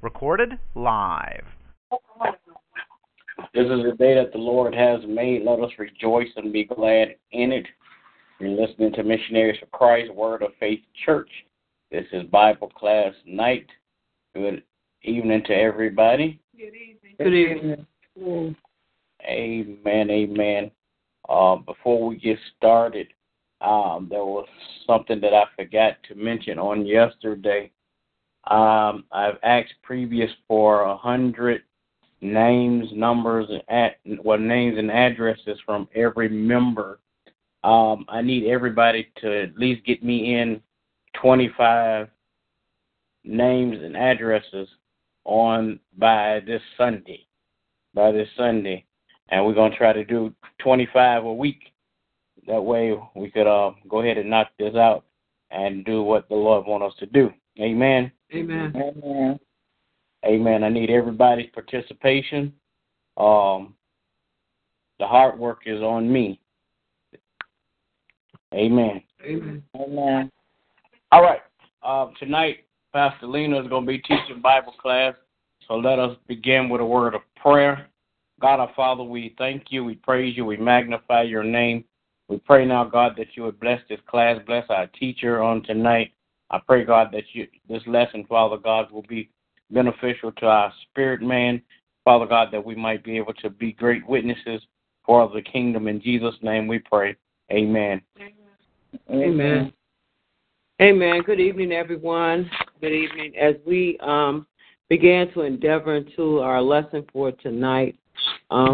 Recorded live. This is the day that the Lord has made. Let us rejoice and be glad in it. You're listening to Missionaries of Christ, Word of Faith Church. This is Bible class night. Good evening to everybody. Good evening. Good evening. Amen, amen. Before we get started, there was something that I forgot to mention on yesterday. I've asked previous for 100 names and addresses from every member. I need everybody to at least get me in 25 names and addresses on by this Sunday, and we're gonna try to do 25 a week. That way, we could go ahead and knock this out and do what the Lord wants us to do. Amen. Amen. Amen. Amen. I need everybody's participation. The hard work is on me. Amen. Amen. Amen. All right. Tonight, Pastor Lena is going to be teaching Bible class. So let us begin with a word of prayer. God, our Father, we thank you. We praise you. We magnify your name. We pray now, God, that you would bless this class, bless our teacher on tonight. I pray, God, that this lesson, Father God, will be beneficial to our spirit man. Father God, that we might be able to be great witnesses for the kingdom. In Jesus' name we pray. Amen. Amen. Amen. Good evening, everyone. Good evening. As we began to endeavor into our lesson for tonight, I'll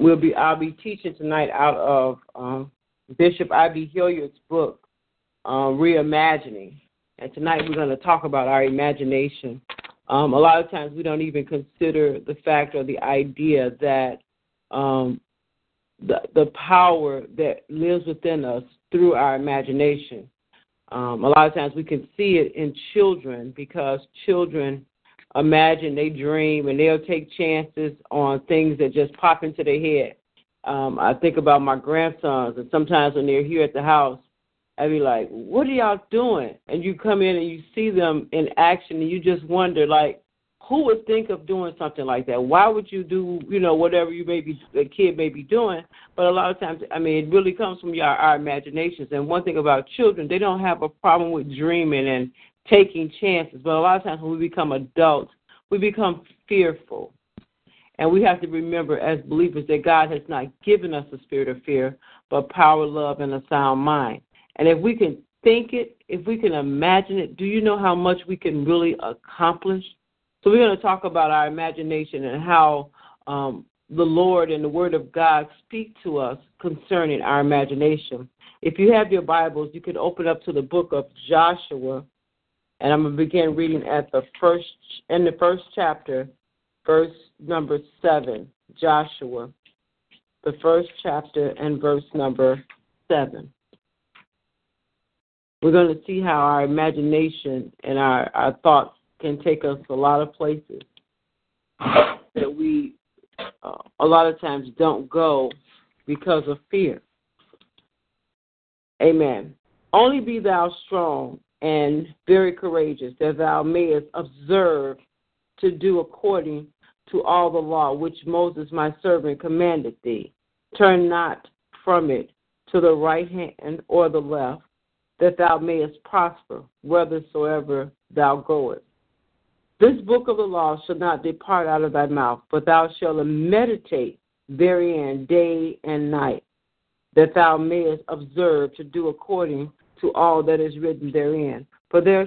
be teaching tonight out of Bishop I.B. Hilliard's book, Reimagining. And tonight we're going to talk about our imagination. A lot of times we don't even consider the fact or the idea that the power that lives within us through our imagination. A lot of times we can see it in children because children imagine, they dream, and they'll take chances on things that just pop into their head. I think about my grandsons, and sometimes when they're here at the house, I'd be like, what are y'all doing? And you come in and you see them in action, and you just wonder, like, who would think of doing something like that? Why would you do, whatever the kid may be doing? But a lot of times, it really comes from our imaginations. And one thing about children, they don't have a problem with dreaming and taking chances. But a lot of times when we become adults, we become fearful. And we have to remember as believers that God has not given us a spirit of fear, but power, love, and a sound mind. And if we can think it, if we can imagine it, do you know how much we can really accomplish? So we're going to talk about our imagination and how the Lord and the Word of God speak to us concerning our imagination. If you have your Bibles, you can open up to the book of Joshua, and I'm going to begin reading in the first chapter, verse number 7, Joshua, the first chapter and verse number 7. We're going to see how our imagination and our thoughts can take us a lot of places that we a lot of times don't go because of fear. Amen. Only be thou strong and very courageous, that thou mayest observe to do according to all the law which Moses my servant commanded thee. Turn not from it to the right hand or the left, that thou mayest prosper, whithersoever thou goest. This book of the law shall not depart out of thy mouth, but thou shalt meditate therein day and night, that thou mayest observe to do according to all that is written therein. For thou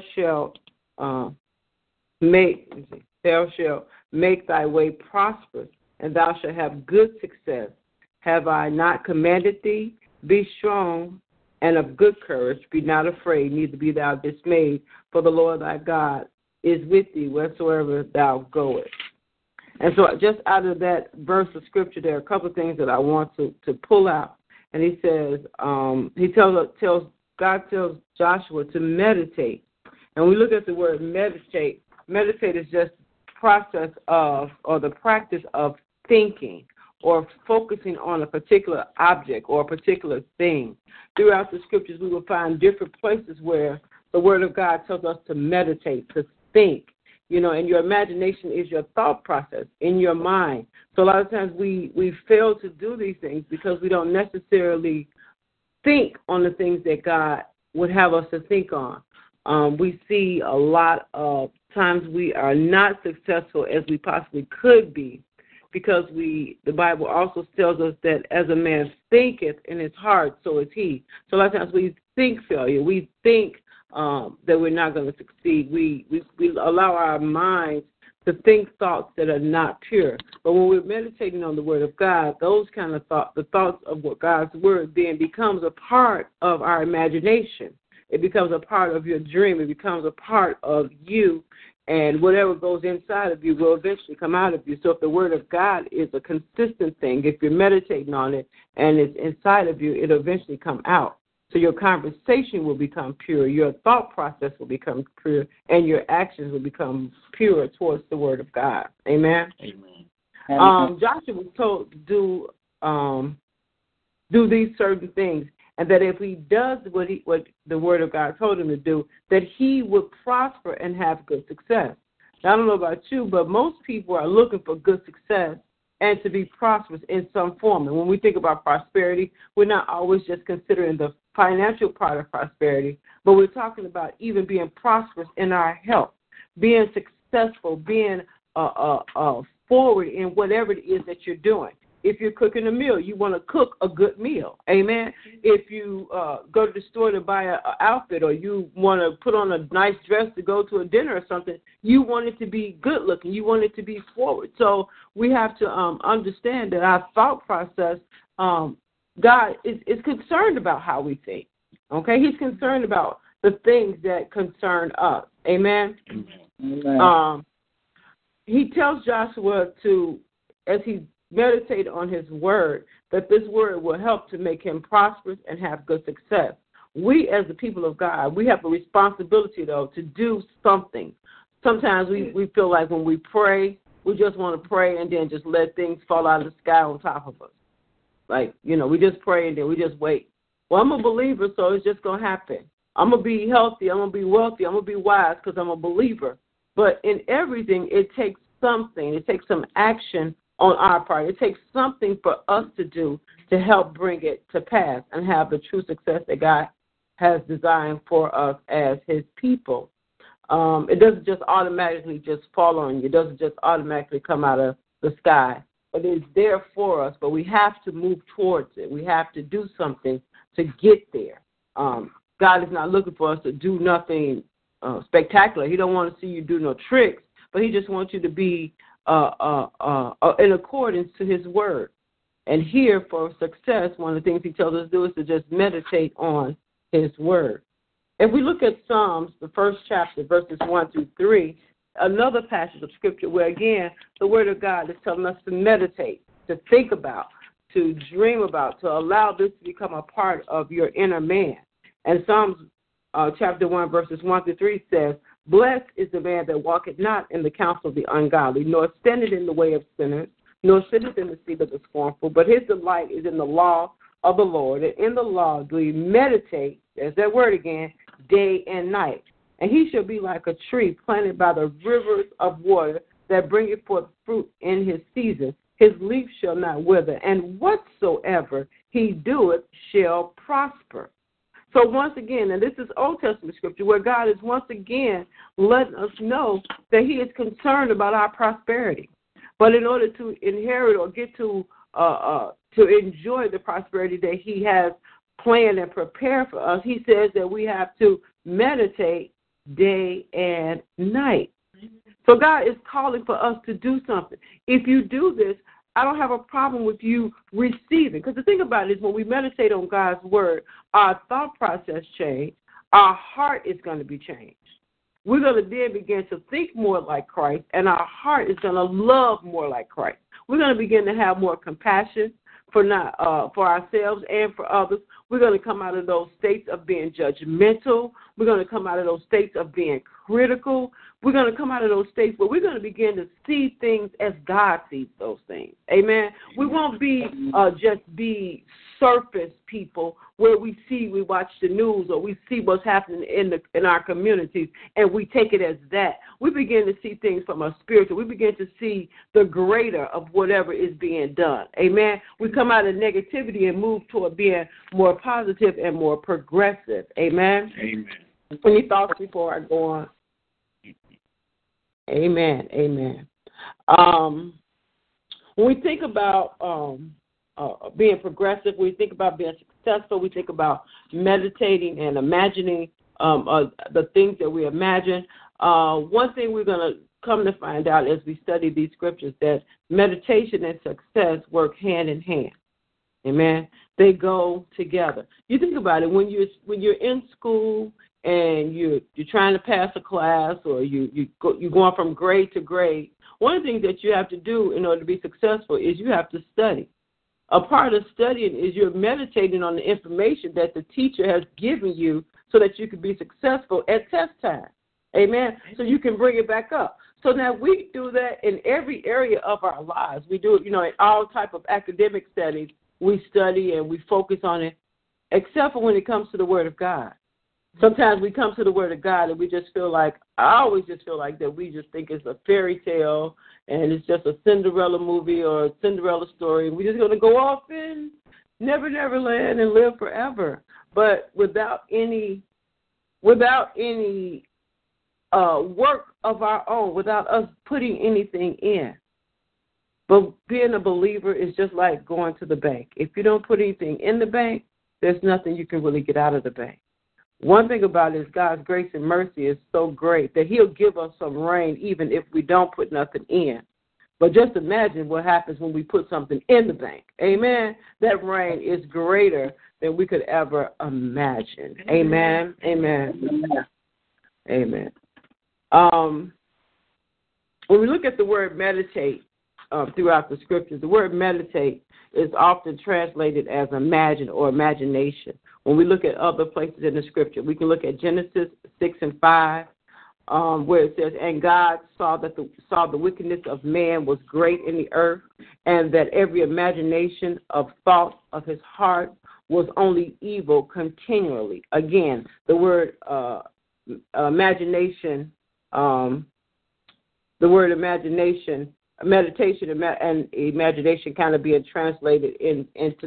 shalt make thy way prosperous, and thou shalt have good success. Have I not commanded thee? Be strong and of good courage. Be not afraid, neither be thou dismayed, for the Lord thy God is with thee wheresoever thou goest. And so just out of that verse of scripture, there are a couple of things that I want to pull out. And he says, God tells Joshua to meditate. And we look at the word meditate. Meditate is just process of, or the practice of thinking or focusing on a particular object or a particular thing. Throughout the scriptures, we will find different places where the word of God tells us to meditate, to think. You know, and your imagination is your thought process in your mind. So a lot of times we fail to do these things because we don't necessarily think on the things that God would have us to think on. We see a lot of times we are not successful as we possibly could be because the Bible also tells us that as a man thinketh in his heart, so is he. So a lot of times we think failure. We think that we're not going to succeed. We allow our minds to think thoughts that are not pure. But when we're meditating on the Word of God, those kind of thoughts, the thoughts of what God's Word then becomes a part of our imagination. It becomes a part of your dream. It becomes a part of you. And whatever goes inside of you will eventually come out of you. So if the Word of God is a consistent thing, if you're meditating on it and it's inside of you, it'll eventually come out. So your conversation will become pure, your thought process will become pure, and your actions will become pure towards the Word of God. Amen? Amen. Joshua was told to do these certain things, and that if he does what the Word of God told him to do, that he would prosper and have good success. Now, I don't know about you, but most people are looking for good success and to be prosperous in some form. And when we think about prosperity, we're not always just considering the financial part of prosperity, but we're talking about even being prosperous in our health, being successful, being forward in whatever it is that you're doing. If you're cooking a meal, you want to cook a good meal. Amen? If you go to the store to buy an outfit, or you want to put on a nice dress to go to a dinner or something, you want it to be good looking. You want it to be forward. So we have to understand that our thought process, God is concerned about how we think. Okay? He's concerned about the things that concern us. Amen? Amen. He tells Joshua to, as he meditate on his word, that this word will help to make him prosperous and have good success. We, as the people of God, we have a responsibility, though, to do something. Sometimes we feel like when we pray, we just want to pray and then just let things fall out of the sky on top of us. Like, we just pray and then we just wait. Well, I'm a believer, so it's just going to happen. I'm going to be healthy. I'm going to be wealthy. I'm going to be wise because I'm a believer. But in everything, it takes something. It takes some action on our part. It takes something for us to do to help bring it to pass and have the true success that God has designed for us as his people. It doesn't just automatically just fall on you. It doesn't just automatically come out of the sky. But it's there for us, but we have to move towards it. We have to do something to get there. God is not looking for us to do nothing spectacular. He don't want to see you do no tricks, but he just wants you to be in accordance to his word. And here, for success, one of the things he tells us to do is to just meditate on his word. If we look at Psalms, the first chapter, verses 1-3, another passage of scripture where, again, the word of God is telling us to meditate, to think about, to dream about, to allow this to become a part of your inner man. And Psalms chapter 1, verses 1-3 says, "Blessed is the man that walketh not in the counsel of the ungodly, nor standeth in the way of sinners, nor sitteth in the seat of the scornful. But his delight is in the law of the Lord, and in the law do he meditate," there's that word again, "day and night. And he shall be like a tree planted by the rivers of water, that bringeth forth fruit in his season. His leaf shall not wither, and whatsoever he doeth shall prosper." So once again, and this is Old Testament scripture, where God is once again letting us know that he is concerned about our prosperity. But in order to inherit or get to enjoy the prosperity that he has planned and prepared for us, he says that we have to meditate day and night. So God is calling for us to do something. If you do this, I don't have a problem with you receiving. Because the thing about it is when we meditate on God's word, our thought process changes. Our heart is going to be changed. We're going to then begin to think more like Christ, and our heart is going to love more like Christ. We're going to begin to have more compassion for ourselves and for others. We're going to come out of those states of being judgmental. We're going to come out of those states of being critical. We're going to come out of those states where we're going to begin to see things as God sees those things. Amen? We won't be just be surface people where we watch the news or we see what's happening in our communities and we take it as that. We begin to see things from a spiritual. We begin to see the greater of whatever is being done. Amen? We come out of negativity and move toward being more positive and more progressive. Amen? Amen. Any thoughts before I go on? Amen, amen. When we think about being progressive, we think about being successful, we think about meditating and imagining the things that we imagine. One thing we're going to come to find out as we study these scriptures that meditation and success work hand in hand. Amen. They go together. You think about it, when you're in school and you're trying to pass a class or you're going from grade to grade, one of the things that you have to do in order to be successful is you have to study. A part of studying is you're meditating on the information that the teacher has given you so that you can be successful at test time. Amen? So you can bring it back up. So now we do that in every area of our lives. We do it, in all type of academic studies. We study and we focus on it, except for when it comes to the Word of God. Sometimes we come to the Word of God and we just feel like, I always just feel like that we just think it's a fairy tale and it's just a Cinderella movie or a Cinderella story. We're just going to go off in Never Never Land and live forever. But without any work of our own, without us putting anything in. But being a believer is just like going to the bank. If you don't put anything in the bank, there's nothing you can really get out of the bank. One thing about it is God's grace and mercy is so great that he'll give us some rain even if we don't put nothing in. But just imagine what happens when we put something in the bank. Amen? That rain is greater than we could ever imagine. Amen? Amen. Amen. When we look at the word meditate, throughout the scriptures. The word meditate is often translated as imagine or imagination. When we look at other places in the scripture, we can look at Genesis 6:5, where it says, "And God saw the wickedness of man was great in the earth, and that every imagination of thought of his heart was only evil continually." Again, the word imagination, meditation and imagination kind of being translated and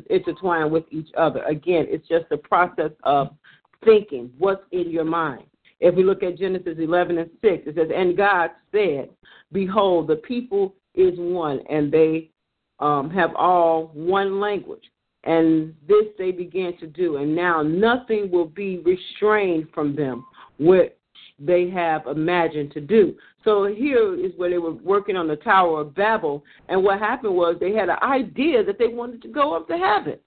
intertwined with each other. Again, it's just the process of thinking what's in your mind. If we look at Genesis 11:6, it says, "And God said, Behold, the people is one, and they have all one language. And this they began to do, and now nothing will be restrained from them with they have imagined to do." So here is where they were working on the Tower of Babel, and what happened was they had an idea that they wanted to go up to heaven.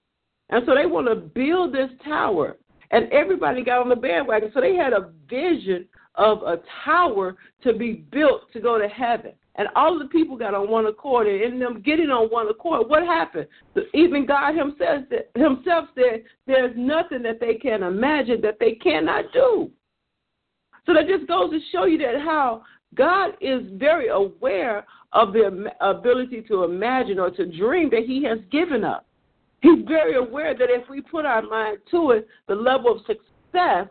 And so they want to build this tower, and everybody got on the bandwagon. So they had a vision of a tower to be built to go to heaven. And all of the people got on one accord, and in them getting on one accord, what happened? Even God himself said there's nothing that they can imagine that they cannot do. So that just goes to show you that how God is very aware of the ability to imagine or to dream that he has given us. He's very aware that if we put our mind to it, the level of success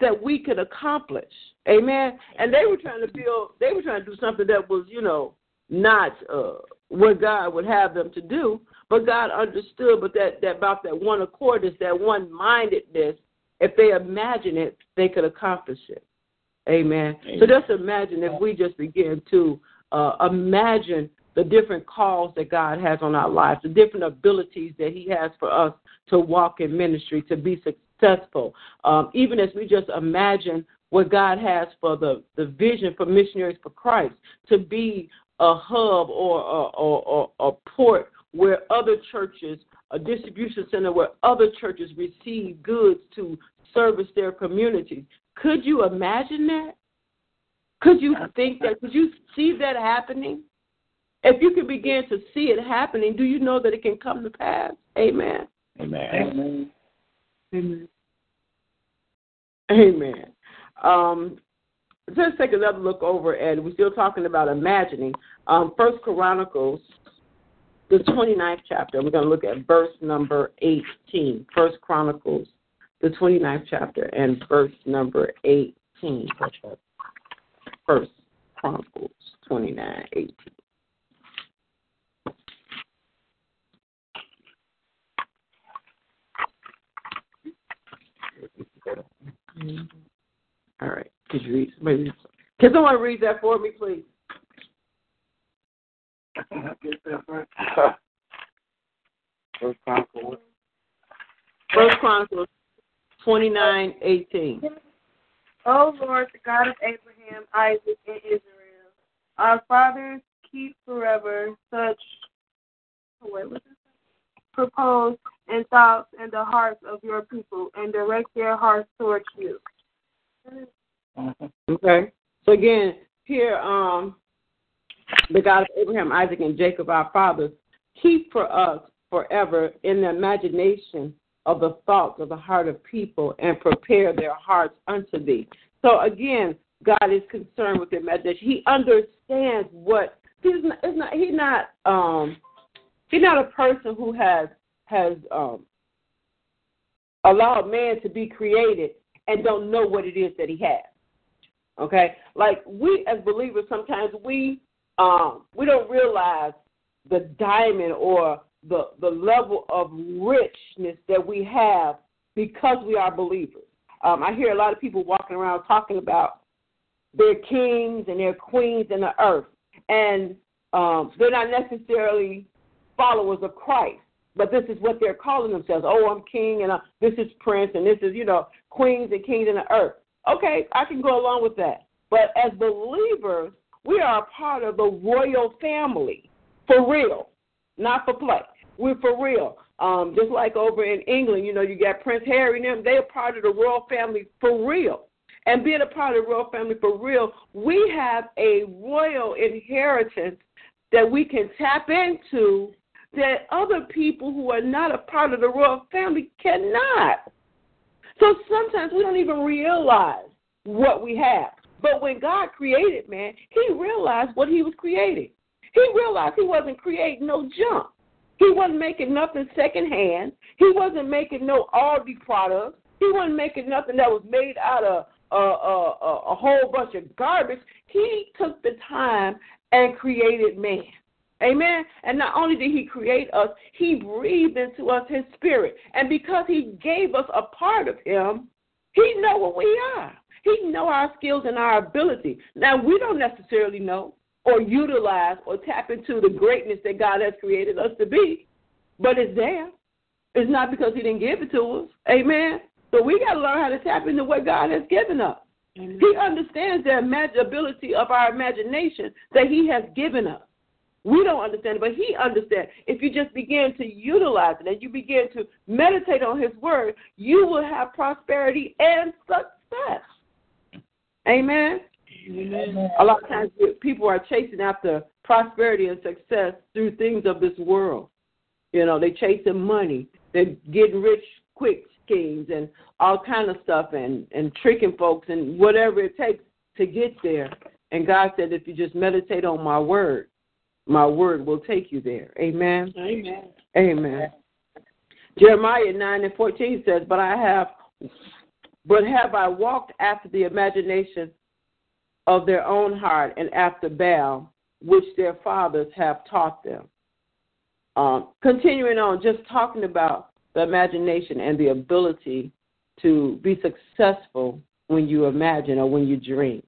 that we could accomplish. Amen? And they were trying to do something that was, not what God would have them to do, but God understood that about that one accordance, that one-mindedness, if they imagine it, they could accomplish it. Amen. Amen. So just imagine if we just begin to imagine the different calls that God has on our lives, the different abilities that he has for us to walk in ministry, to be successful. Even as we just imagine what God has for the vision for Missionaries for Christ, to be a hub or a port where other churches, a distribution center where other churches receive goods to service their communities. Could you imagine that? Could you think that? Could you see that happening? If you can begin to see it happening, do you know that it can come to pass? Amen. Amen. Amen. Amen. Amen. Let's take another look over, and we're still talking about imagining. First Chronicles, the 29th chapter. We're going to look at verse number 18. First Chronicles, the 29th chapter, and verse number 18. First Chronicles 29:18. Mm-hmm. All right. Could you read? Maybe. Can someone read that for me, please? First Chronicles 29:18. O Lord, the God of Abraham, Isaac, and Israel, our fathers keep forever such proposed and thoughts in the hearts of your people, and direct their hearts towards you. Okay. So again, here, the God of Abraham, Isaac, and Jacob, our fathers, keep for us forever in the imagination of the thoughts of the heart of people, and prepare their hearts unto thee. So again, God is concerned with the imagination. He understands what he's not a person who has allowed man to be created and don't know what it is that he has. Okay? Like, we as believers, sometimes we don't realize the diamond or the level of richness that we have because we are believers. I hear a lot of people walking around talking about their kings and their queens in the earth, and they're not necessarily followers of Christ, but this is what they're calling themselves. Oh, I'm king, and this is prince, and this is, queens and kings in the earth. Okay, I can go along with that. But as believers, we are a part of the royal family, for real, not for play. We're for real. Just like over in England, you got Prince Harry and them, they're part of the royal family for real. And being a part of the royal family for real, we have a royal inheritance that we can tap into that other people who are not a part of the royal family cannot. So sometimes we don't even realize what we have. But when God created man, he realized what he was creating. He realized he wasn't creating no junk. He wasn't making nothing secondhand. He wasn't making no Aldi products. He wasn't making nothing that was made out of a whole bunch of garbage. He took the time and created man. Amen. And not only did he create us, he breathed into us his spirit. And because he gave us a part of him, he know what we are. He know our skills and our ability. Now, we don't necessarily know or utilize or tap into the greatness that God has created us to be, but it's there. It's not because he didn't give it to us. Amen. So we got to learn how to tap into what God has given us. Amen. He understands the imaginability of our imagination that he has given us. We don't understand it, but he understands. If you just begin to utilize it and you begin to meditate on his word, you will have prosperity and success. Amen? Amen. A lot of times people are chasing after prosperity and success through things of this world. They're chasing money. They're getting rich quick schemes and all kind of stuff and tricking folks and whatever it takes to get there. And God said, if you just meditate on my word will take you there. Amen? Amen. Amen. Jeremiah 9:14 says, But have I walked after the imagination of their own heart and after Baal, which their fathers have taught them. Continuing on, just talking about the imagination and the ability to be successful when you imagine or when you dream.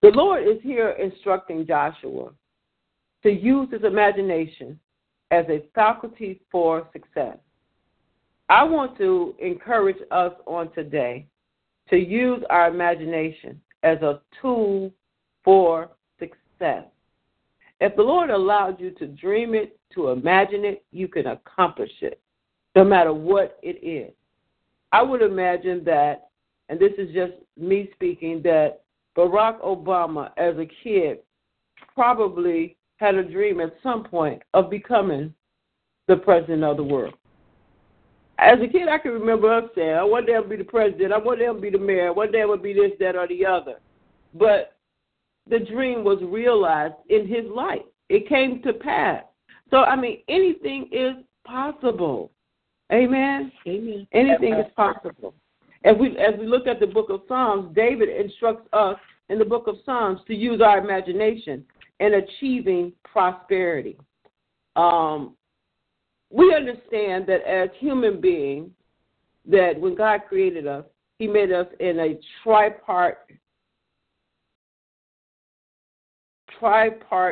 The Lord is here instructing Joshua to use his imagination as a faculty for success. I want to encourage us on today to use our imagination as a tool for success. If the Lord allows you to dream it, to imagine it, you can accomplish it, no matter what it is. I would imagine that, and this is just me speaking, that Barack Obama as a kid probably had a dream at some point of becoming the president of the world. As a kid, I can remember us saying, I one day I'll be the president, I one day I'll be the mayor, one day I'll be this, that, or the other. But the dream was realized in his life. It came to pass. So, I mean, anything is possible. Amen? Amen. Anything is possible. As we look at the book of Psalms, David instructs us in the book of Psalms to use our imagination in achieving prosperity. We understand that as human beings, that when God created us, he made us in a tripart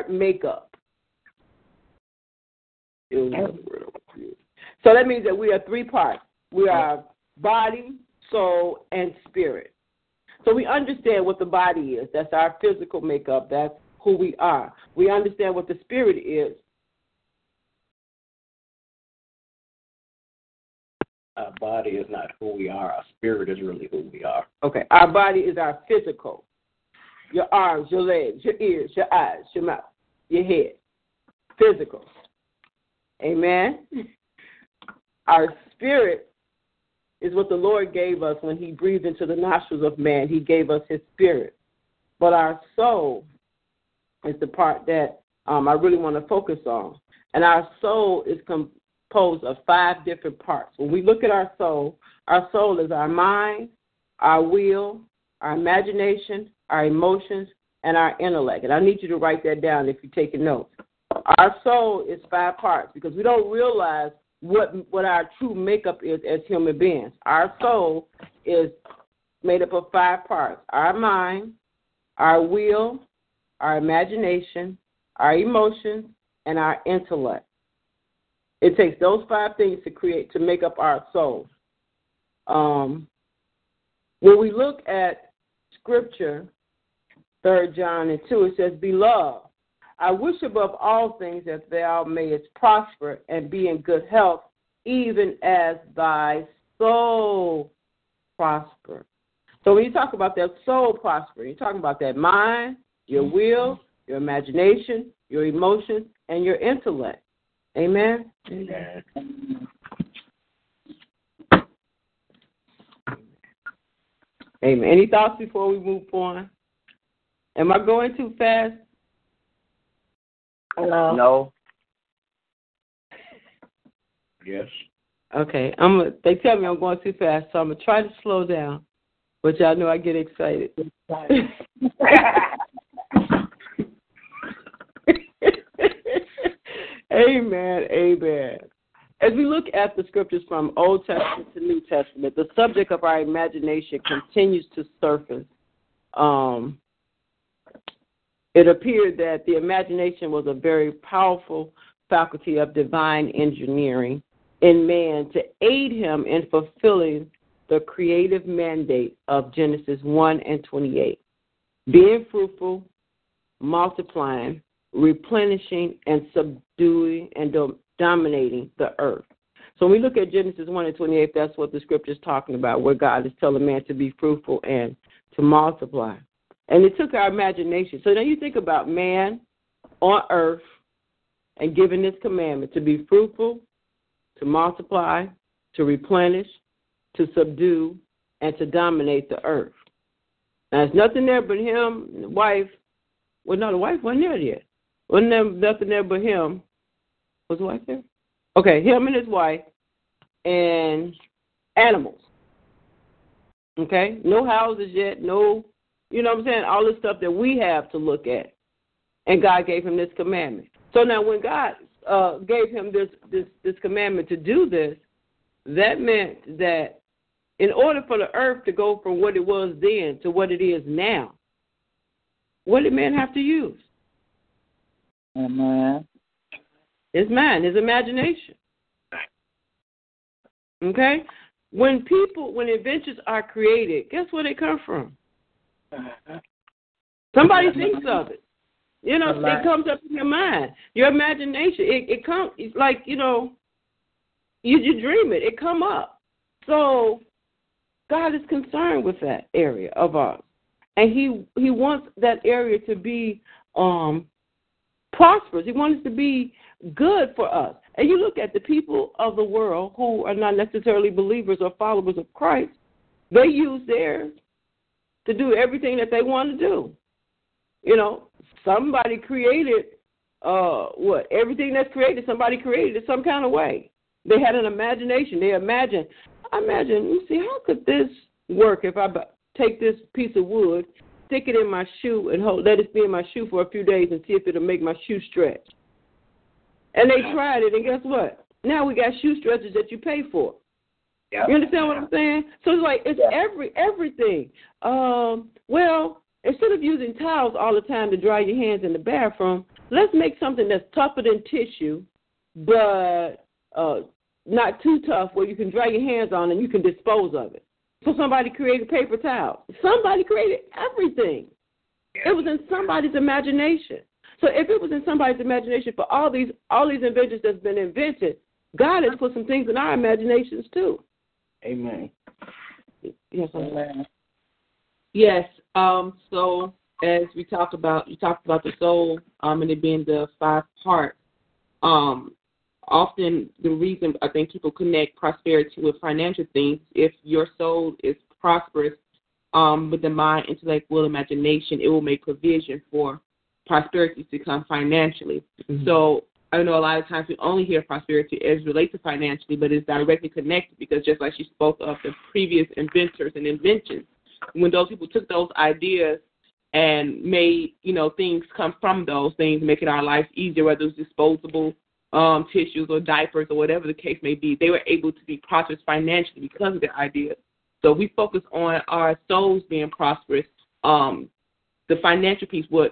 makeup. So that means that we are three parts. We are body, soul, and spirit. So we understand what the body is. That's our physical makeup. That's who we are. We understand what the spirit is. Our body is not who we are. Our spirit is really who we are. Okay. Our body is our physical. Your arms, your legs, your ears, your eyes, your mouth, your head. Physical. Amen? Our spirit is what the Lord gave us when he breathed into the nostrils of man. He gave us his spirit. But our soul is the part that I really want to focus on. And our soul is composed of five different parts. When we look at our soul is our mind, our will, our imagination, our emotions, and our intellect. And I need you to write that down if you're taking notes. Our soul is five parts because we don't realize what our true makeup is as human beings. Our soul is made up of five parts: our mind, our will, our imagination, our emotions, and our intellect. It takes those five things to make up our soul. When we look at Scripture, 3 John 2, it says, Beloved, I wish above all things that thou mayest prosper and be in good health, even as thy soul prosper. So when you talk about that soul prospering, you're talking about that mind, your will, your imagination, your emotions, and your intellect. Amen? Amen. Amen. Any thoughts before we move on? Am I going too fast? Hello? No. Yes. Okay. They tell me I'm going too fast, so I'm going to try to slow down, but y'all know I get excited. Amen. Amen. As we look at the scriptures from Old Testament to New Testament, the subject of our imagination continues to surface. It appeared that the imagination was a very powerful faculty of divine engineering in man to aid him in fulfilling the creative mandate of Genesis 1 and 28, being fruitful, multiplying, replenishing, and subduing and dominating the earth. So when we look at Genesis 1 and 28, that's what the scripture is talking about, where God is telling man to be fruitful and to multiply. And it took our imagination. So now you think about man on earth and giving this commandment to be fruitful, to multiply, to replenish, to subdue, and to dominate the earth. Now, there's nothing there but him and the wife. Well, no, the wife wasn't there yet. Wasn't there nothing there but him? Was the wife there? Okay, him and his wife and animals. Okay? No houses yet, no, you know what I'm saying? All the stuff that we have to look at. And God gave him this commandment. So now when God gave him this commandment to do this, that meant that in order for the earth to go from what it was then to what it is now, what did man have to use? Amen. His mind, his imagination. Okay? When inventions are created, guess where they come from? Somebody thinks of it. You know, it comes up in your mind, your imagination. It comes, it's like, you know, you dream it. It come up. So God is concerned with that area of ours, and He wants that area to be prosperous. He wants it to be good for us. And you look at the people of the world who are not necessarily believers or followers of Christ, they use theirs to do everything that they want to do. You know, somebody created everything that's created, somebody created it some kind of way. They had an imagination. They imagined, you see, how could this work if I take this piece of wood, stick it in my shoe, and let it be in my shoe for a few days and see if it'll make my shoe stretch? And they tried it, and guess what? Now we got shoe stretches that you pay for. Yep. You understand what I'm saying? So it's like it's everything. Well, instead of using towels all the time to dry your hands in the bathroom, let's make something that's tougher than tissue, but not too tough where you can dry your hands on and you can dispose of it. So somebody created paper towels. Somebody created everything. It was in somebody's imagination. So if it was in somebody's imagination for all these inventions that's been invented, God has put some things in our imaginations too. Amen. Yes, amen. Yes. So as you talked about the soul, and it being the 5 parts. Often the reason I think people connect prosperity with financial things, if your soul is prosperous, with the mind, intellect, will, imagination, it will make provision for prosperity to come financially. Mm-hmm. So I know a lot of times we only hear prosperity as related to financially, but it's directly connected because just like she spoke of the previous inventors and inventions, when those people took those ideas and made, you know, things come from those things, making our lives easier, whether it's disposable tissues or diapers or whatever the case may be, they were able to be prosperous financially because of their ideas. So we focus on our souls being prosperous. The financial piece will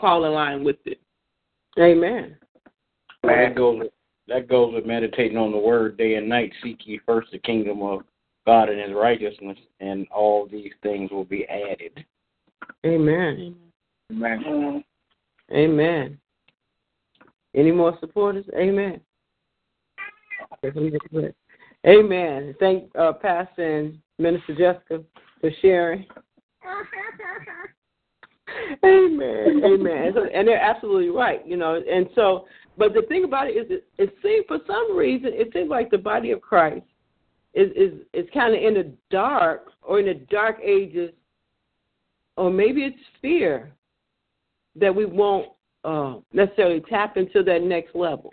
fall in line with it. Amen. That goes with meditating on the word day and night. Seek ye first the kingdom of God and His righteousness, and all these things will be added. Amen. Amen. Amen. Any more supporters? Amen. Amen. Thank Pastor and Minister Jessica for sharing. Amen. Amen. And they're absolutely right, you know. And so, but the thing about it is, it seems for some reason, it seems like the body of Christ is kind of in the dark or in the dark ages, or maybe it's fear that we won't necessarily tap into that next level,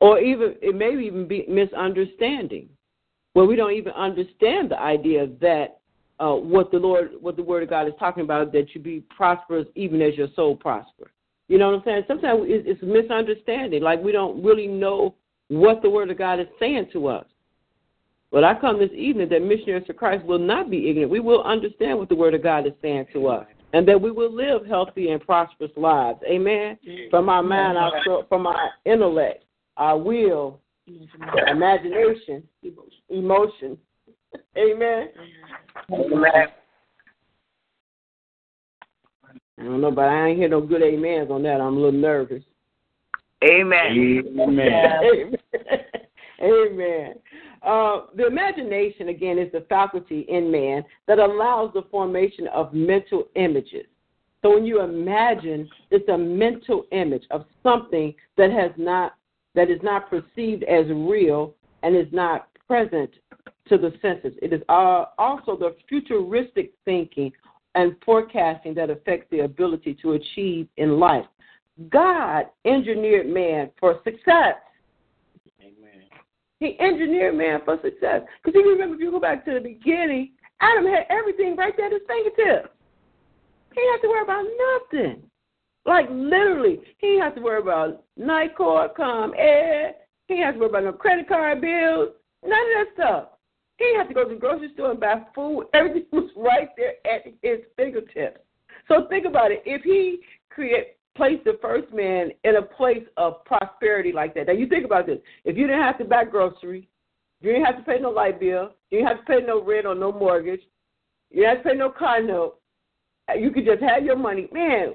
or even it may even be misunderstanding, where we don't even understand the idea that what the Word of God is talking about, that you be prosperous even as your soul prospers. You know what I'm saying? Sometimes it's misunderstanding, like we don't really know what the Word of God is saying to us. But I come this evening that Missionaries of Christ will not be ignorant. We will understand what the Word of God is saying to us, and that we will live healthy and prosperous lives. Amen? From our mind, from our intellect, our will, imagination, emotion. Amen? I don't know, but I ain't hear no good amens on that. I'm a little nervous. Amen. Amen. Amen. The imagination, again, is the faculty in man that allows the formation of mental images. So when you imagine, it's a mental image of something that is not perceived as real and is not present to the senses. It is also the futuristic thinking and forecasting that affects the ability to achieve in life. God engineered man for success. He engineered man for success. Because if you remember, if you go back to the beginning, Adam had everything right there at his fingertips. He didn't have to worry about nothing. Like, literally, he didn't have to worry about NICOR, ComEd. He didn't have to worry about no credit card bills, none of that stuff. He didn't have to go to the grocery store and buy food. Everything was right there at his fingertips. So think about it. If he placed the first man in a place of prosperity like that. Now, you think about this. If you didn't have to buy groceries, you didn't have to pay no light bill, you didn't have to pay no rent or no mortgage, you didn't have to pay no car note, you could just have your money. Man,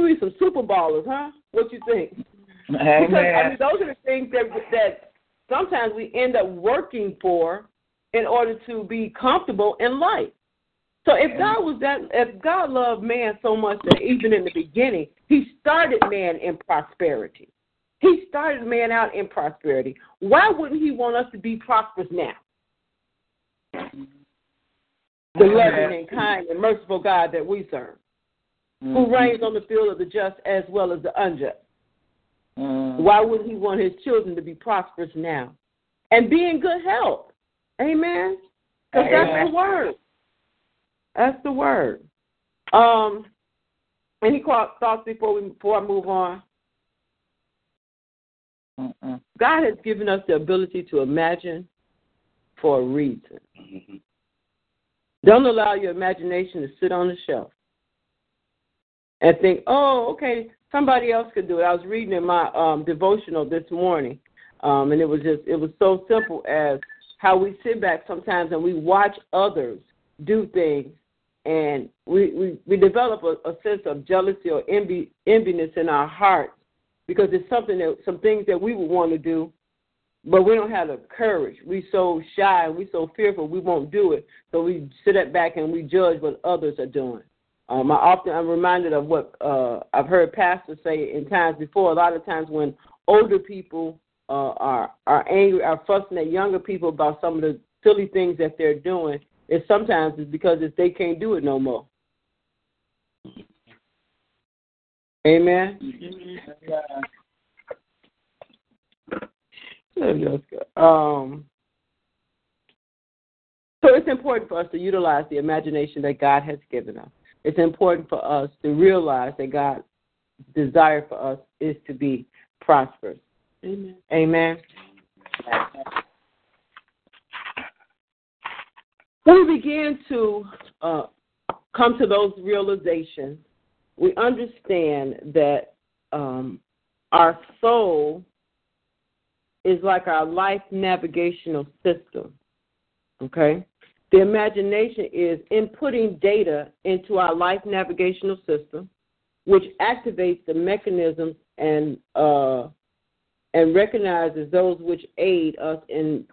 we some super ballers, huh? What you think? Amen. Because, I mean, those are the things that sometimes we end up working for in order to be comfortable in life. So if God was that, if God loved man so much that even in the beginning, he started man in prosperity. He started man out in prosperity. Why wouldn't he want us to be prosperous now? The loving and kind and merciful God that we serve, who reigns on the field of the just as well as the unjust. Why wouldn't he want his children to be prosperous now and be in good health? Amen? Because that's the word. That's the word. Any thoughts before I move on? God has given us the ability to imagine for a reason. Mm-hmm. Don't allow your imagination to sit on the shelf and think, oh, okay, somebody else could do it. I was reading in my devotional this morning, and it was so simple as how we sit back sometimes and we watch others do things, and we develop a sense of jealousy or enviness in our hearts because it's some things that we would want to do, but we don't have the courage. We so shy, we so fearful, we won't do it. So we sit back and we judge what others are doing. I'm reminded of what I've heard pastors say in times before. A lot of times when older people are angry, are fussing at younger people about some of the silly things that they're doing, it sometimes is because they can't do it no more. Amen? So it's important for us to utilize the imagination that God has given us. It's important for us to realize that God's desire for us is to be prosperous. Amen. Amen. When we begin to come to those realizations, we understand that our soul is like our life navigational system, okay? The imagination is inputting data into our life navigational system, which activates the mechanisms and recognizes those which aid us in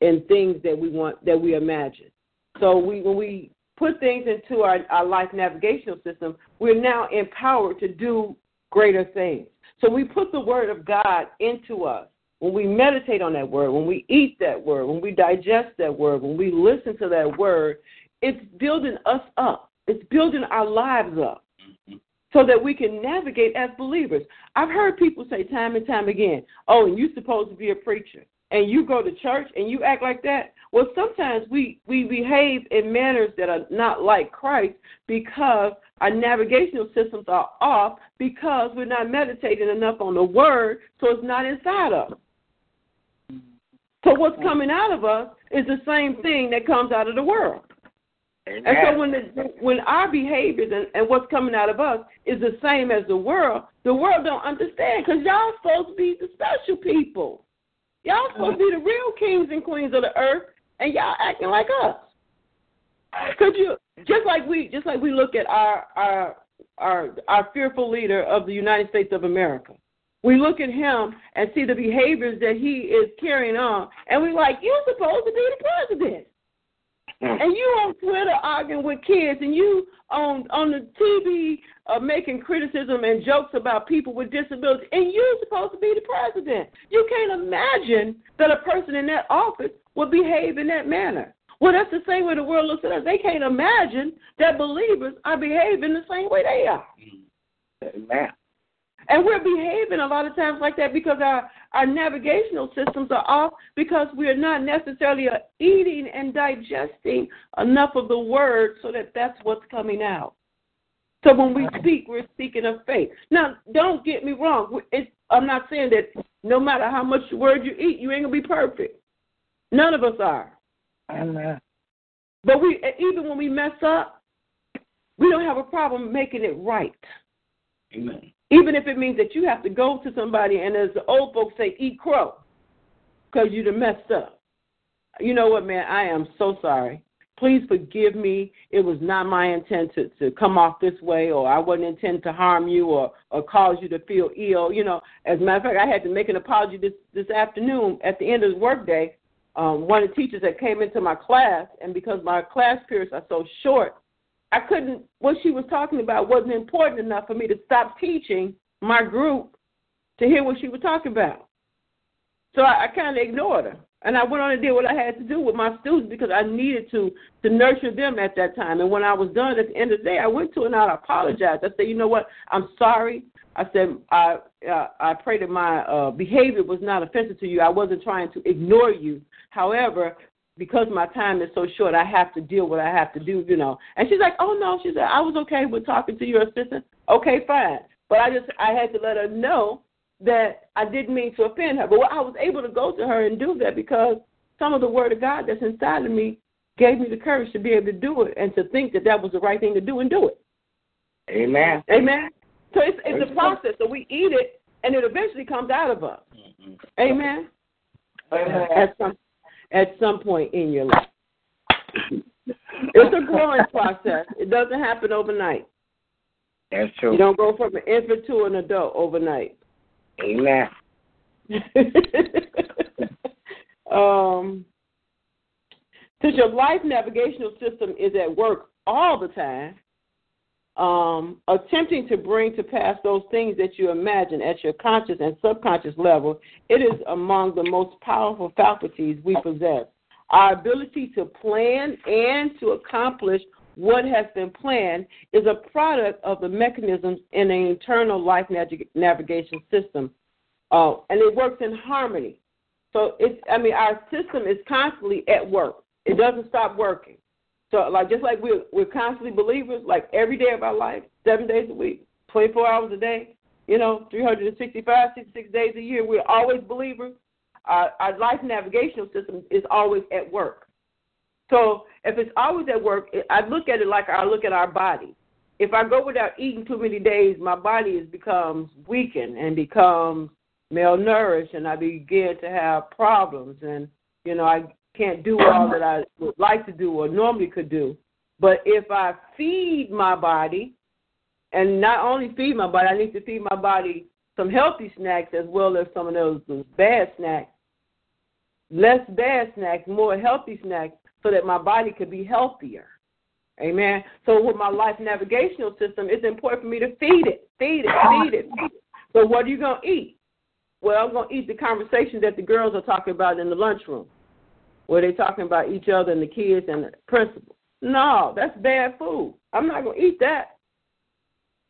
things that we want, that we imagine. So when we put things into our life navigational system, we're now empowered to do greater things. So we put the word of God into us. When we meditate on that word, when we eat that word, when we digest that word, when we listen to that word, it's building us up. It's building our lives up so that we can navigate as believers. I've heard people say time and time again, oh, and you're supposed to be a preacher, and you go to church and you act like that. Well, sometimes we behave in manners that are not like Christ because our navigational systems are off because we're not meditating enough on the word, so it's not inside of us. So what's coming out of us is the same thing that comes out of the world. Amen. And so when our behaviors and what's coming out of us is the same as the world don't understand because y'all supposed to be the special people. Y'all supposed to be the real kings and queens of the earth, and y'all acting like us. Could you just like we look at our fearful leader of the United States of America? We look at him and see the behaviors that he is carrying on, and we're like, you're supposed to be the president. And you on Twitter arguing with kids, and you on the TV making criticism and jokes about people with disabilities, and you're supposed to be the president. You can't imagine that a person in that office would behave in that manner. Well, that's the same way the world looks at us. They can't imagine that believers are behaving the same way they are. Amen. And we're behaving a lot of times like that because our navigational systems are off because we're not necessarily eating and digesting enough of the word so that that's what's coming out. So when we speak, we're speaking of faith. Now, don't get me wrong. I'm not saying that no matter how much word you eat, you ain't going to be perfect. None of us are. Amen. But even when we mess up, we don't have a problem making it right. Amen. Even if it means that you have to go to somebody and, as the old folks say, eat crow because you done messed up. You know what, man? I am so sorry. Please forgive me. It was not my intent to come off this way, or I wasn't intending to harm you or cause you to feel ill. You know, as a matter of fact, I had to make an apology this afternoon at the end of the workday. One of the teachers that came into my class, and because my class periods are so short, I couldn't, what she was talking about wasn't important enough for me to stop teaching my group to hear what she was talking about. So I kind of ignored her. And I went on and did what I had to do with my students because I needed to nurture them at that time. And when I was done, at the end of the day, I went to her and I apologized. I said, you know what, I'm sorry. I said, I pray that my behavior was not offensive to you. I wasn't trying to ignore you. However, because my time is so short, I have to deal what I have to do, you know. And she's like, oh, no. She said, I was okay with talking to your assistant. Okay, fine. But I had to let her know that I didn't mean to offend her. But I was able to go to her and do that because some of the word of God that's inside of me gave me the courage to be able to do it and to think that that was the right thing to do and do it. Amen. Amen. So it's a process. So we eat it, and it eventually comes out of us. Mm-hmm. Amen. Amen. At some point in your life. It's a growing process. It doesn't happen overnight. That's true. You don't go from an infant to an adult overnight. Amen. Since your life navigational system is at work all the time, attempting to bring to pass those things that you imagine at your conscious and subconscious level, it is among the most powerful faculties we possess. Our ability to plan and to accomplish what has been planned is a product of the mechanisms in an internal life navigation system, and it works in harmony. So our system is constantly at work. It doesn't stop working. So just like we're constantly believers, like every day of our life, 7 days a week, 24 hours a day, 365 days a year, we're always believers. Our life navigational system is always at work. So if it's always at work, I look at it like I look at our body. If I go without eating too many days, my body becomes weakened and becomes malnourished, and I begin to have problems, and, I can't do all that I would like to do or normally could do. But if I feed my body, and not only feed my body, I need to feed my body some healthy snacks as well as some of those bad snacks, less bad snacks, more healthy snacks, so that my body could be healthier. Amen. So with my life navigational system, it's important for me to feed it. So what are you going to eat? Well, I'm going to eat the conversation that the girls are talking about in the lunchroom, where they're talking about each other and the kids and the principal. No, that's bad food. I'm not going to eat that.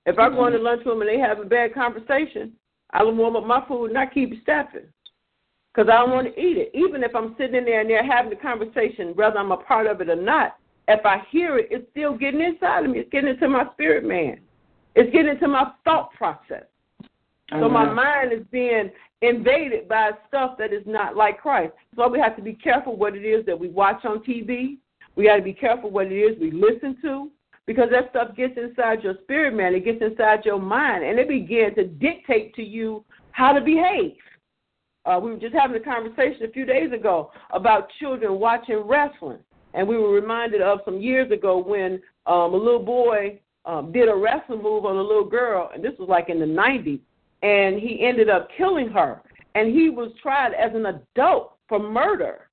If I go in the lunchroom and they have a bad conversation, I'll warm up my food and I keep stepping, because I don't want to eat it. Even if I'm sitting in there and they're having a conversation, whether I'm a part of it or not, if I hear it, it's still getting inside of me. It's getting into my spirit, man. It's getting into my thought process. Uh-huh. So my mind is being invaded by stuff that is not like Christ. So we have to be careful what it is that we watch on TV. We got to be careful what it is we listen to, because that stuff gets inside your spirit, man. It gets inside your mind, and it begins to dictate to you how to behave. We were just having a conversation a few days ago about children watching wrestling, and we were reminded of some years ago when a little boy did a wrestling move on a little girl, and this was like in the 90s, and he ended up killing her, and he was tried as an adult for murder.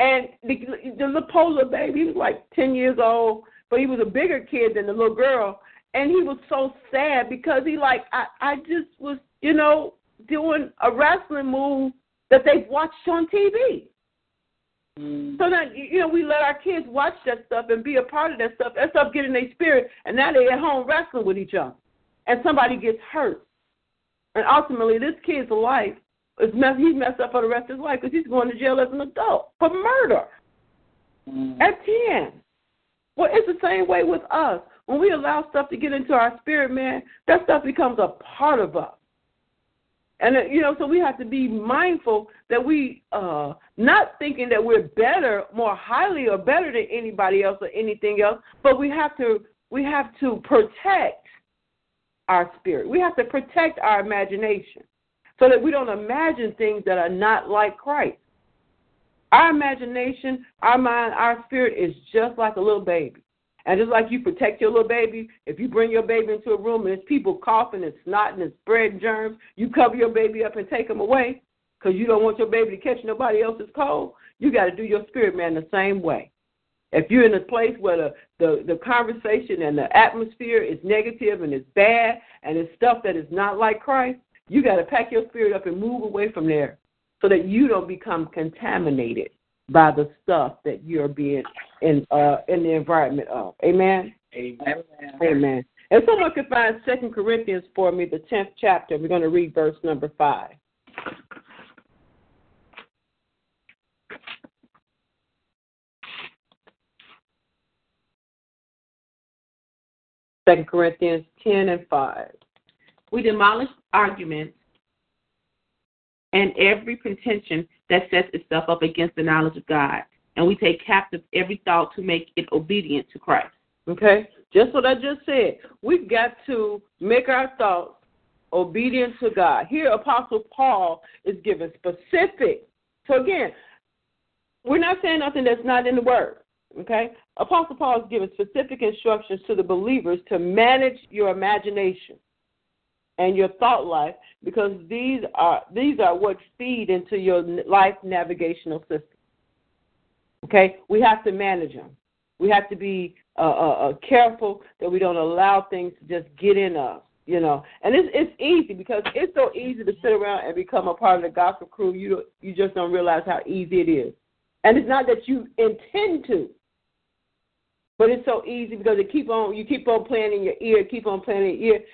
And the little baby, he was like 10 years old, but he was a bigger kid than the little girl, and he was so sad because he I just was, doing a wrestling move that they've watched on TV. Mm. So that, we let our kids watch that stuff and be a part of that stuff. That stuff get in their spirit, and now they're at home wrestling with each other. And somebody gets hurt. And ultimately, this kid's life, he's messed up for the rest of his life because he's going to jail as an adult for murder at 10. Well, it's the same way with us. When we allow stuff to get into our spirit, man, that stuff becomes a part of us. And, so we have to be mindful that we not thinking that we're better, more highly or better than anybody else or anything else, but we have to protect our spirit. We have to protect our imagination so that we don't imagine things that are not like Christ. Our imagination, our mind, our spirit is just like a little baby. And just like you protect your little baby, if you bring your baby into a room and there's people coughing and snotting and spreading germs, you cover your baby up and take him away because you don't want your baby to catch nobody else's cold. You got to do your spirit, man, the same way. If you're in a place where the conversation and the atmosphere is negative and it's bad and it's stuff that is not like Christ, you got to pack your spirit up and move away from there so that you don't become contaminated by the stuff that you're being in the environment of. Amen? Amen. Amen. If someone could find 2 Corinthians for me, the 10th chapter, we're going to read verse number 5. Second Corinthians 10 and 5. We demolish arguments and every pretension that sets itself up against the knowledge of God, and we take captive every thought to make it obedient to Christ. Okay? Just what I just said. We've got to make our thoughts obedient to God. Here, Apostle Paul is given specific. So, again, we're not saying nothing that's not in the Word. Okay? Apostle Paul is given specific instructions to the believers to manage your imagination and your thought life, because these are what feed into your life navigational system. Okay? We have to manage them. We have to be careful that we don't allow things to just get in us, you know. And it's easy, because it's so easy to sit around and become a part of the gospel crew. You just don't realize how easy it is. And it's not that you intend to, but it's so easy because you keep on playing in your ear,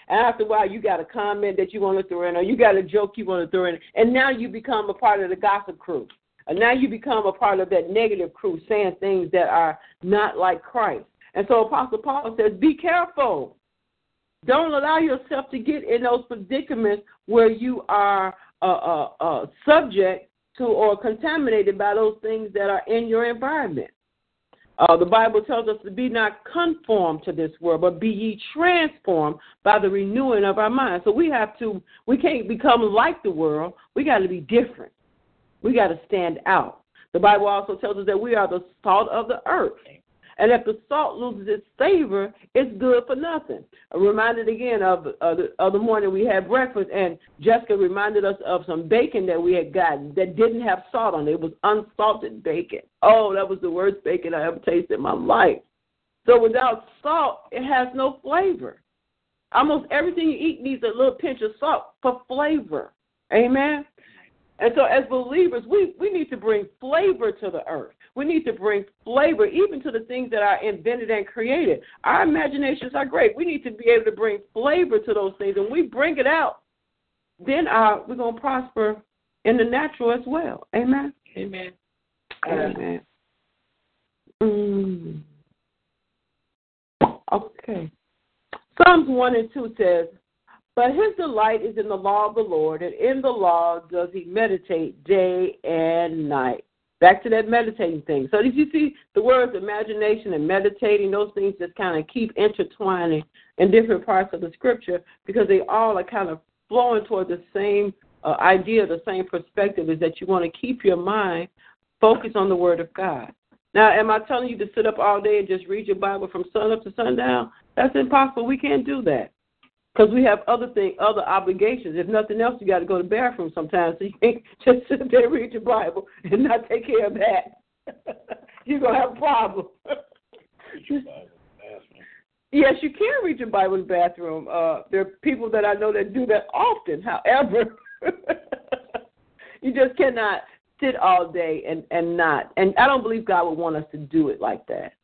and after a while you got a comment that you want to throw in, or you got a joke you want to throw in, and now you become a part of the gossip crew. And now you become a part of that negative crew saying things that are not like Christ. And so Apostle Paul says, be careful. Don't allow yourself to get in those predicaments where you are subject to or contaminated by those things that are in your environment. The Bible tells us to be not conformed to this world, but be ye transformed by the renewing of our minds. So we can't become like the world. We got to be different. We got to stand out. The Bible also tells us that we are the salt of the earth. And if the salt loses its savor, it's good for nothing. I'm reminded again of the morning we had breakfast, and Jessica reminded us of some bacon that we had gotten that didn't have salt on it. It was unsalted bacon. Oh, that was the worst bacon I ever tasted in my life. So without salt, it has no flavor. Almost everything you eat needs a little pinch of salt for flavor. Amen? And so as believers, we need to bring flavor to the earth. We need to bring flavor even to the things that are invented and created. Our imaginations are great. We need to be able to bring flavor to those things. And we bring it out, then we're going to prosper in the natural as well. Amen? Amen. Amen. Okay. Psalms 1 and 2 says, but his delight is in the law of the Lord, and in the law does he meditate day and night. Back to that meditating thing. So did you see the words imagination and meditating? Those things just kind of keep intertwining in different parts of the scripture, because they all are kind of flowing toward the same idea, the same perspective, is that you want to keep your mind focused on the Word of God. Now, am I telling you to sit up all day and just read your Bible from sunup to sundown? That's impossible. We can't do that, because we have other obligations. If nothing else, you got to go to the bathroom sometimes. So you can't just sit there and read your Bible and not take care of that. You're going to have a problem. Read your Bible in the bathroom. Yes, you can read your Bible in the bathroom. There are people that I know that do that often. However, you just cannot sit all day and not. And I don't believe God would want us to do it like that.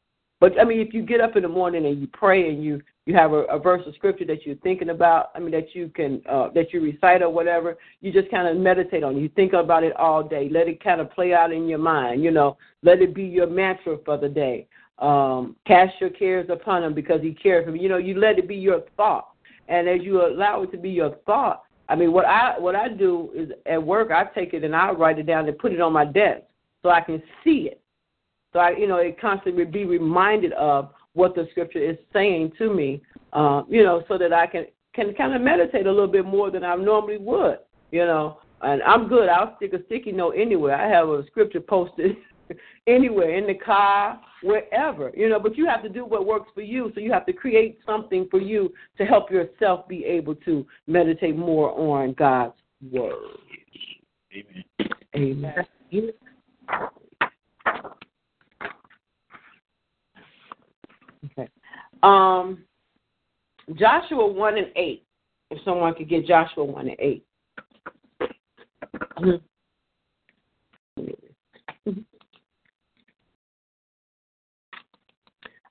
But, I mean, if you get up in the morning and you pray and you have a verse of scripture that you're thinking about, I mean, that you can, that you recite or whatever, you just kind of meditate on it. You think about it all day. Let it kind of play out in your mind, you know. Let it be your mantra for the day. Cast your cares upon him because he cares for you. You know, you let it be your thought. And as you allow it to be your thought, I mean, what I do is at work, I take it and I write it down and put it on my desk so I can see it. So, it constantly be reminded of what the scripture is saying to me, so that I can kind of meditate a little bit more than I normally would, And I'm good. I'll stick a sticky note anywhere. I have a scripture posted anywhere, in the car, wherever, you know. But you have to do what works for you. So you have to create something for you to help yourself be able to meditate more on God's word. Amen. Amen. Okay. Joshua 1 and 8. If someone could get Joshua 1 and 8.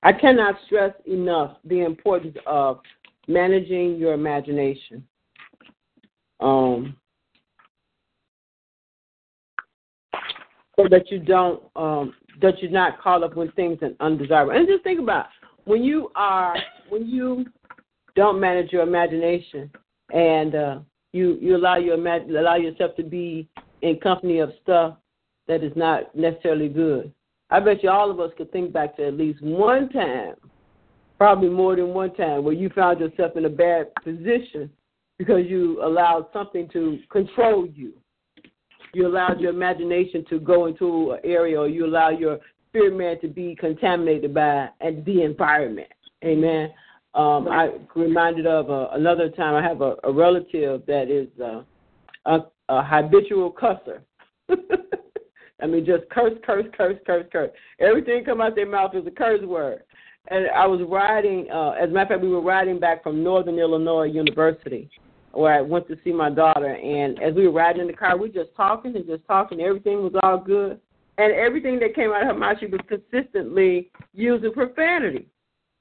I cannot stress enough the importance of managing your imagination. So that you don't, that you're not caught up with things and undesirable. And just think about it. When you don't manage your imagination, and you allow yourself to be in company of stuff that is not necessarily good. I bet you all of us could think back to at least one time, probably more than one time, where you found yourself in a bad position because you allowed something to control you. You allowed your imagination to go into an area, or you allow your spirit man to be contaminated by the environment. Amen. I'm reminded of another time. I have a relative that is a habitual cusser. I mean, just curse. Everything come out their mouth is a curse word. And I was riding, as a matter of fact, we were riding back from Northern Illinois University, where I went to see my daughter, and as we were riding in the car, we were just talking. Everything was all good. And everything that came out of her mouth, she was consistently using profanity.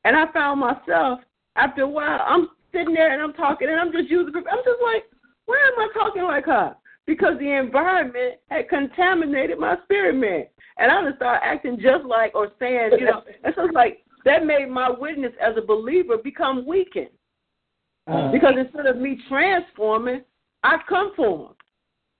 And I found myself, after a while, I'm sitting there and I'm talking, and I'm just like, why am I talking like her? Because the environment had contaminated my spirit man. And I just started acting just like, or saying, you know, and so it's like, that made my witness as a believer become weakened. Because instead of me transforming, I conformed.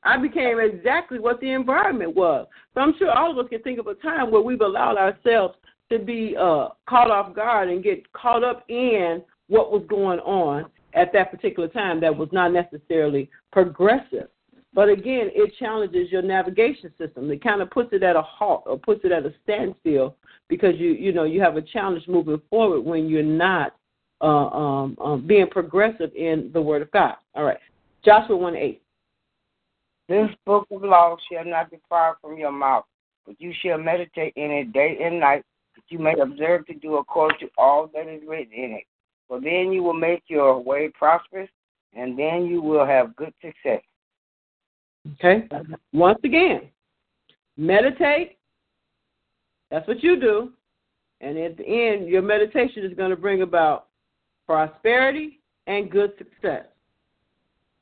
I became exactly what the environment was. So I'm sure all of us can think of a time where we've allowed ourselves to be caught off guard and get caught up in what was going on at that particular time that was not necessarily progressive. But again, it challenges your navigation system. It kind of puts it at a halt, or puts it at a standstill, because you have a challenge moving forward when you're not being progressive in the Word of God. All right. Joshua 1:8. This book of law shall not be far from your mouth, but you shall meditate in it day and night, that you may observe to do according to all that is written in it. For then you will make your way prosperous, and then you will have good success. Okay. Once again, meditate. That's what you do. And at the end, your meditation is going to bring about prosperity and good success.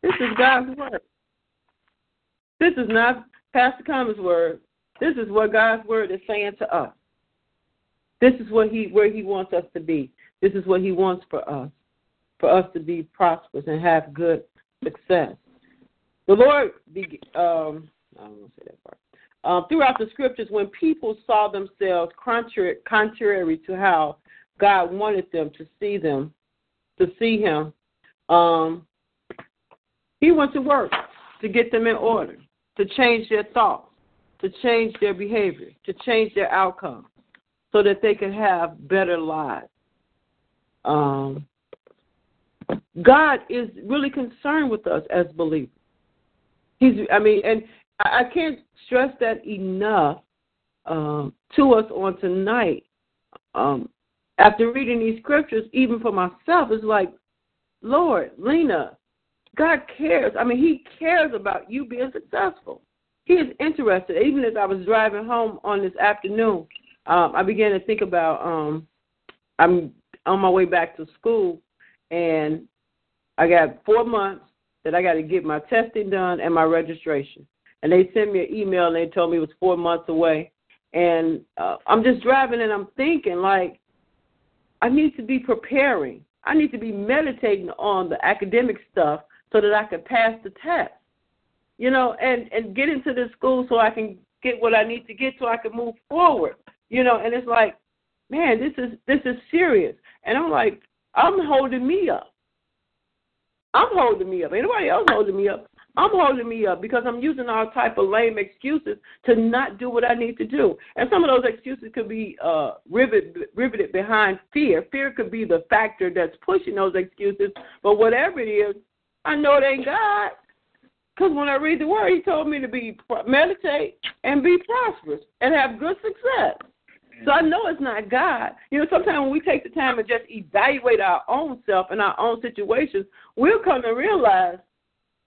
This is God's word. This is not Pastor Commons' word. This is what God's word is saying to us. This is what where He wants us to be. This is what He wants for us to be prosperous and have good success. The Lord, I don't want to say that part. Throughout the scriptures, when people saw themselves contrary to how God wanted them to see them, to see Him, He went to work to get them in order, to change their thoughts, to change their behavior, to change their outcome, so that they could have better lives. God is really concerned with us as believers. And I can't stress that enough to us on tonight. After reading these scriptures, even for myself, it's like, Lord, Lena, God cares. I mean, He cares about you being successful. He is interested. Even as I was driving home on this afternoon, I began to think about I'm on my way back to school, and I got 4 months that I got to get my testing done and my registration. And they sent me an email, and they told me it was 4 months away. And I'm just driving, and I'm thinking, like, I need to be preparing. I need to be meditating on the academic stuff so that I can pass the test, and get into this school so I can get what I need to get so I can move forward, And it's like, man, this is serious. And I'm like, I'm holding me up. Ain't nobody else holding me up. I'm holding me up because I'm using all type of lame excuses to not do what I need to do. And some of those excuses could be riveted behind fear. Fear could be the factor that's pushing those excuses. But whatever it is, I know it ain't God. Because when I read the word, he told me to meditate and be prosperous and have good success. So I know it's not God. You know, sometimes when we take the time to just evaluate our own self and our own situations, we'll come to realize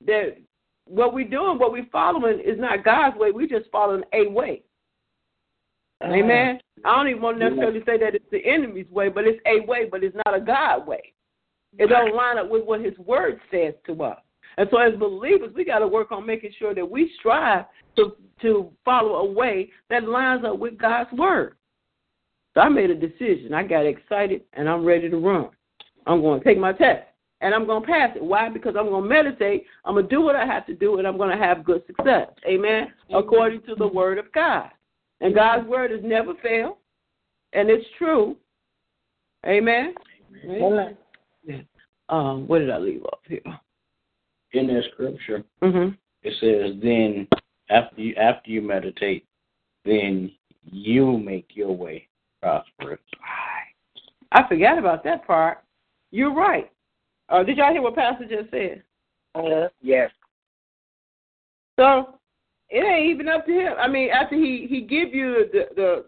that what we're doing, what we're following is not God's way. We're just following a way. Amen? I don't even want to necessarily say that it's the enemy's way, but it's a way, but it's not a God way. It don't line up with what his word says to us. And so as believers, we got to work on making sure that we strive to follow a way that lines up with God's word. So I made a decision. I got excited, and I'm ready to run. I'm going to take my test, and I'm going to pass it. Why? Because I'm going to meditate. I'm going to do what I have to do, and I'm going to have good success. Amen? According to the word of God. And God's word has never failed, and it's true. Amen? Amen. What did I leave up here? In that scripture, it says, then after you meditate, then you make your way prosperous. I forgot about that part. You're right. Did y'all hear what Pastor just said? Yes. So it ain't even up to him. I mean, after he give you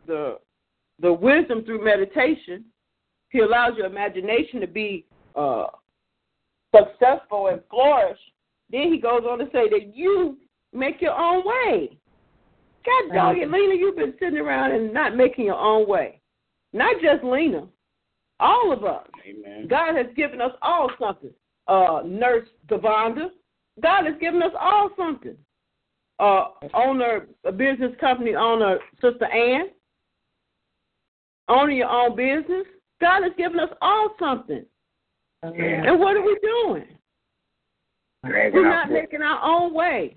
the wisdom through meditation, he allows your imagination to be successful and flourish. Then he goes on to say that you make your own way. God dog it, Lena, you've been sitting around and not making your own way. Not just Lena. All of us. Amen. God has given us all something. Nurse Devonda, God has given us all something. Owner, a business company owner, Sister Ann, owning your own business, God has given us all something. Yeah. And what are we doing? We're not making our own way.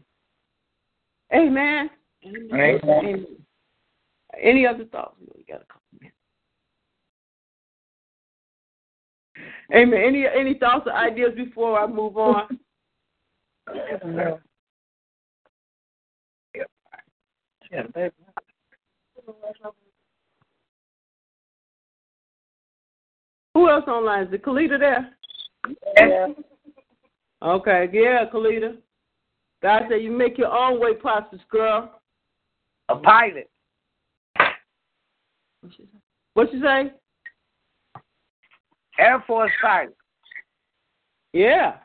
Amen. Amen. Any other thoughts? We got a couple minutes. Amen. Any thoughts or ideas before I move on? Who else online? Is it Kalita there? Yeah. Okay, yeah, Kalita. God said you make your own way, prosperous girl. A pilot. What you say? Air Force pilot. Yeah.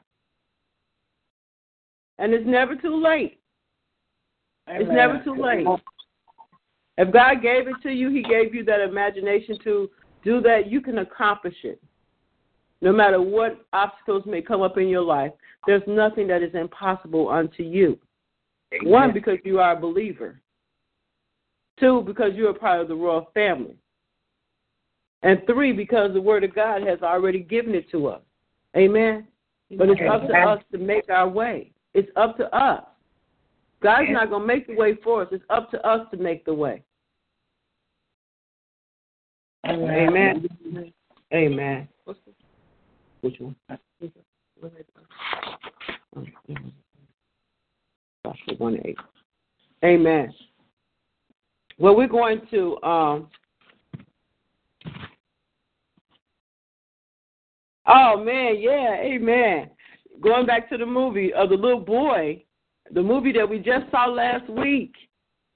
And it's never too late. Amen. It's never too late. If God gave it to you, he gave you that imagination to do that, you can accomplish it. No matter what obstacles may come up in your life, there's nothing that is impossible unto you. Amen. One, because you are a believer. Two, because you're a part of the royal family. And three, because the word of God has already given it to us. Amen? But it's up to us to make our way. It's up to us. God's not going to make the way for us. It's up to us to make the way. Amen. Amen. Amen. What's this? Which one? Joshua 1:8. Amen. Well, we're going to amen. Going back to the movie of the little boy, the movie that we just saw last week,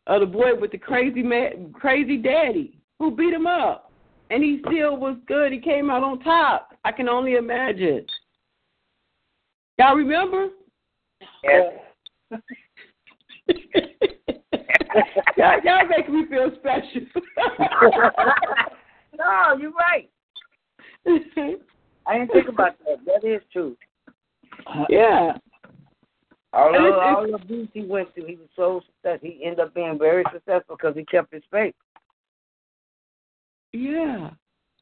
of the boy with the crazy daddy who beat him up. And he still was good. He came out on top. I can only imagine. Y'all remember? Yes. Y'all making me feel special. No, you're right. I didn't think about that. That is true. Yeah. All the abuse he went through, he was so successful. He ended up being very successful because he kept his faith. Yeah.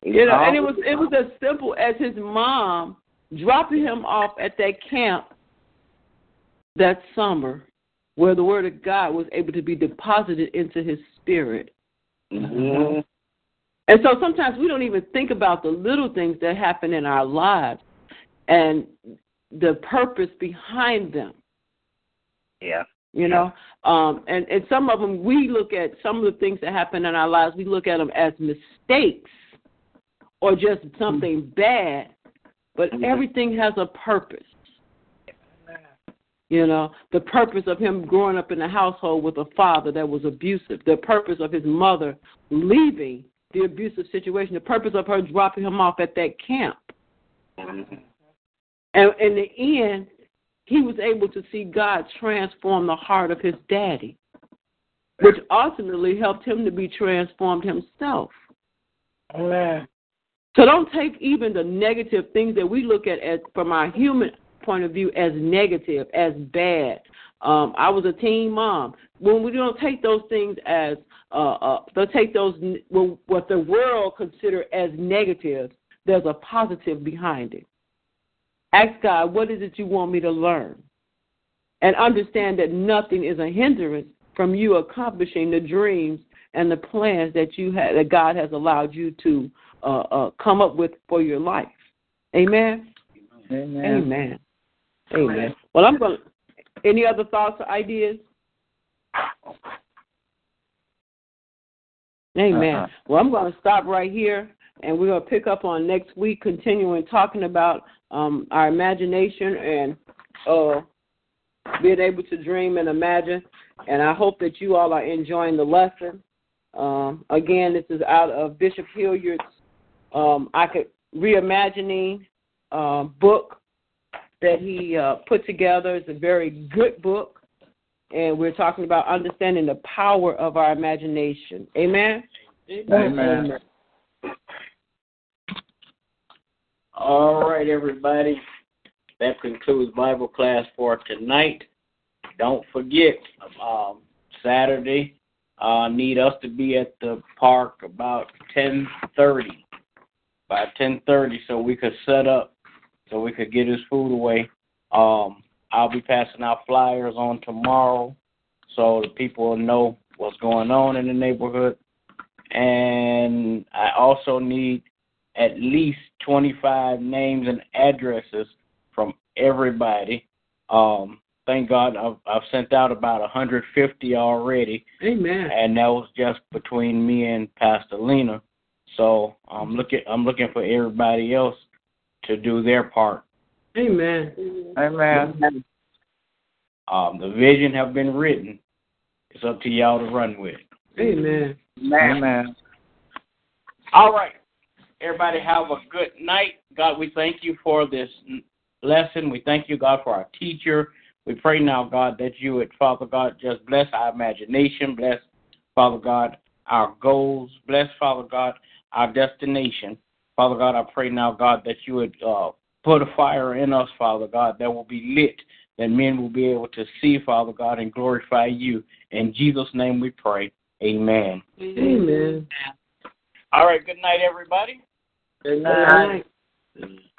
You know, and it was as simple as his mom dropping him off at that camp that summer where the word of God was able to be deposited into his spirit. Mm-hmm. And so sometimes we don't even think about the little things that happen in our lives and the purpose behind them. Yeah. You know, and some of them, we look at some of the things that happen in our lives, we look at them as mistakes or just something bad, but everything has a purpose. You know, the purpose of him growing up in a household with a father that was abusive, the purpose of his mother leaving the abusive situation, the purpose of her dropping him off at that camp. And in the end, he was able to see God transform the heart of his daddy, which ultimately helped him to be transformed himself. Amen. So don't take even the negative things that we look at as, from our human point of view, as negative, as bad. I was a teen mom. When we don't take those things as, they'll take those, what the world consider as negatives, there's a positive behind it. Ask God, what is it you want me to learn? And understand that nothing is a hindrance from you accomplishing the dreams and the plans that you had, that God has allowed you to come up with for your life. Amen? Amen. Amen. Amen. Well, I'm going to, any other thoughts or ideas? Amen. Well, I'm going to stop right here. And we're going to pick up on next week, continuing talking about our imagination and being able to dream and imagine. And I hope that you all are enjoying the lesson. Again, this is out of Bishop Hilliard's I Could Reimagining book that he put together. It's a very good book. And we're talking about understanding the power of our imagination. Amen? Amen. Amen. All right, everybody. That concludes Bible class for tonight. Don't forget, Saturday, need us to be at the park about 10:30. By 10:30, so we could set up, so we could get his food away. I'll be passing out flyers on tomorrow, so the people will know what's going on in the neighborhood. And I also need at least 25 names and addresses from everybody. Thank God I've sent out about 150 already. Amen. And that was just between me and Pastor Lena. So I'm looking for everybody else to do their part. Amen. Amen. The vision have been written. It's up to y'all to run with. Amen. Amen. All right. Everybody have a good night. God, we thank you for this lesson. We thank you, God, for our teacher. We pray now, God, that you would, Father God, just bless our imagination. Bless, Father God, our goals. Bless, Father God, our destination. Father God, I pray now, God, that you would put a fire in us, Father God, that will be lit, that men will be able to see, Father God, and glorify you. In Jesus' name we pray. Amen. Amen. All right, good night, everybody. Good night. Good night.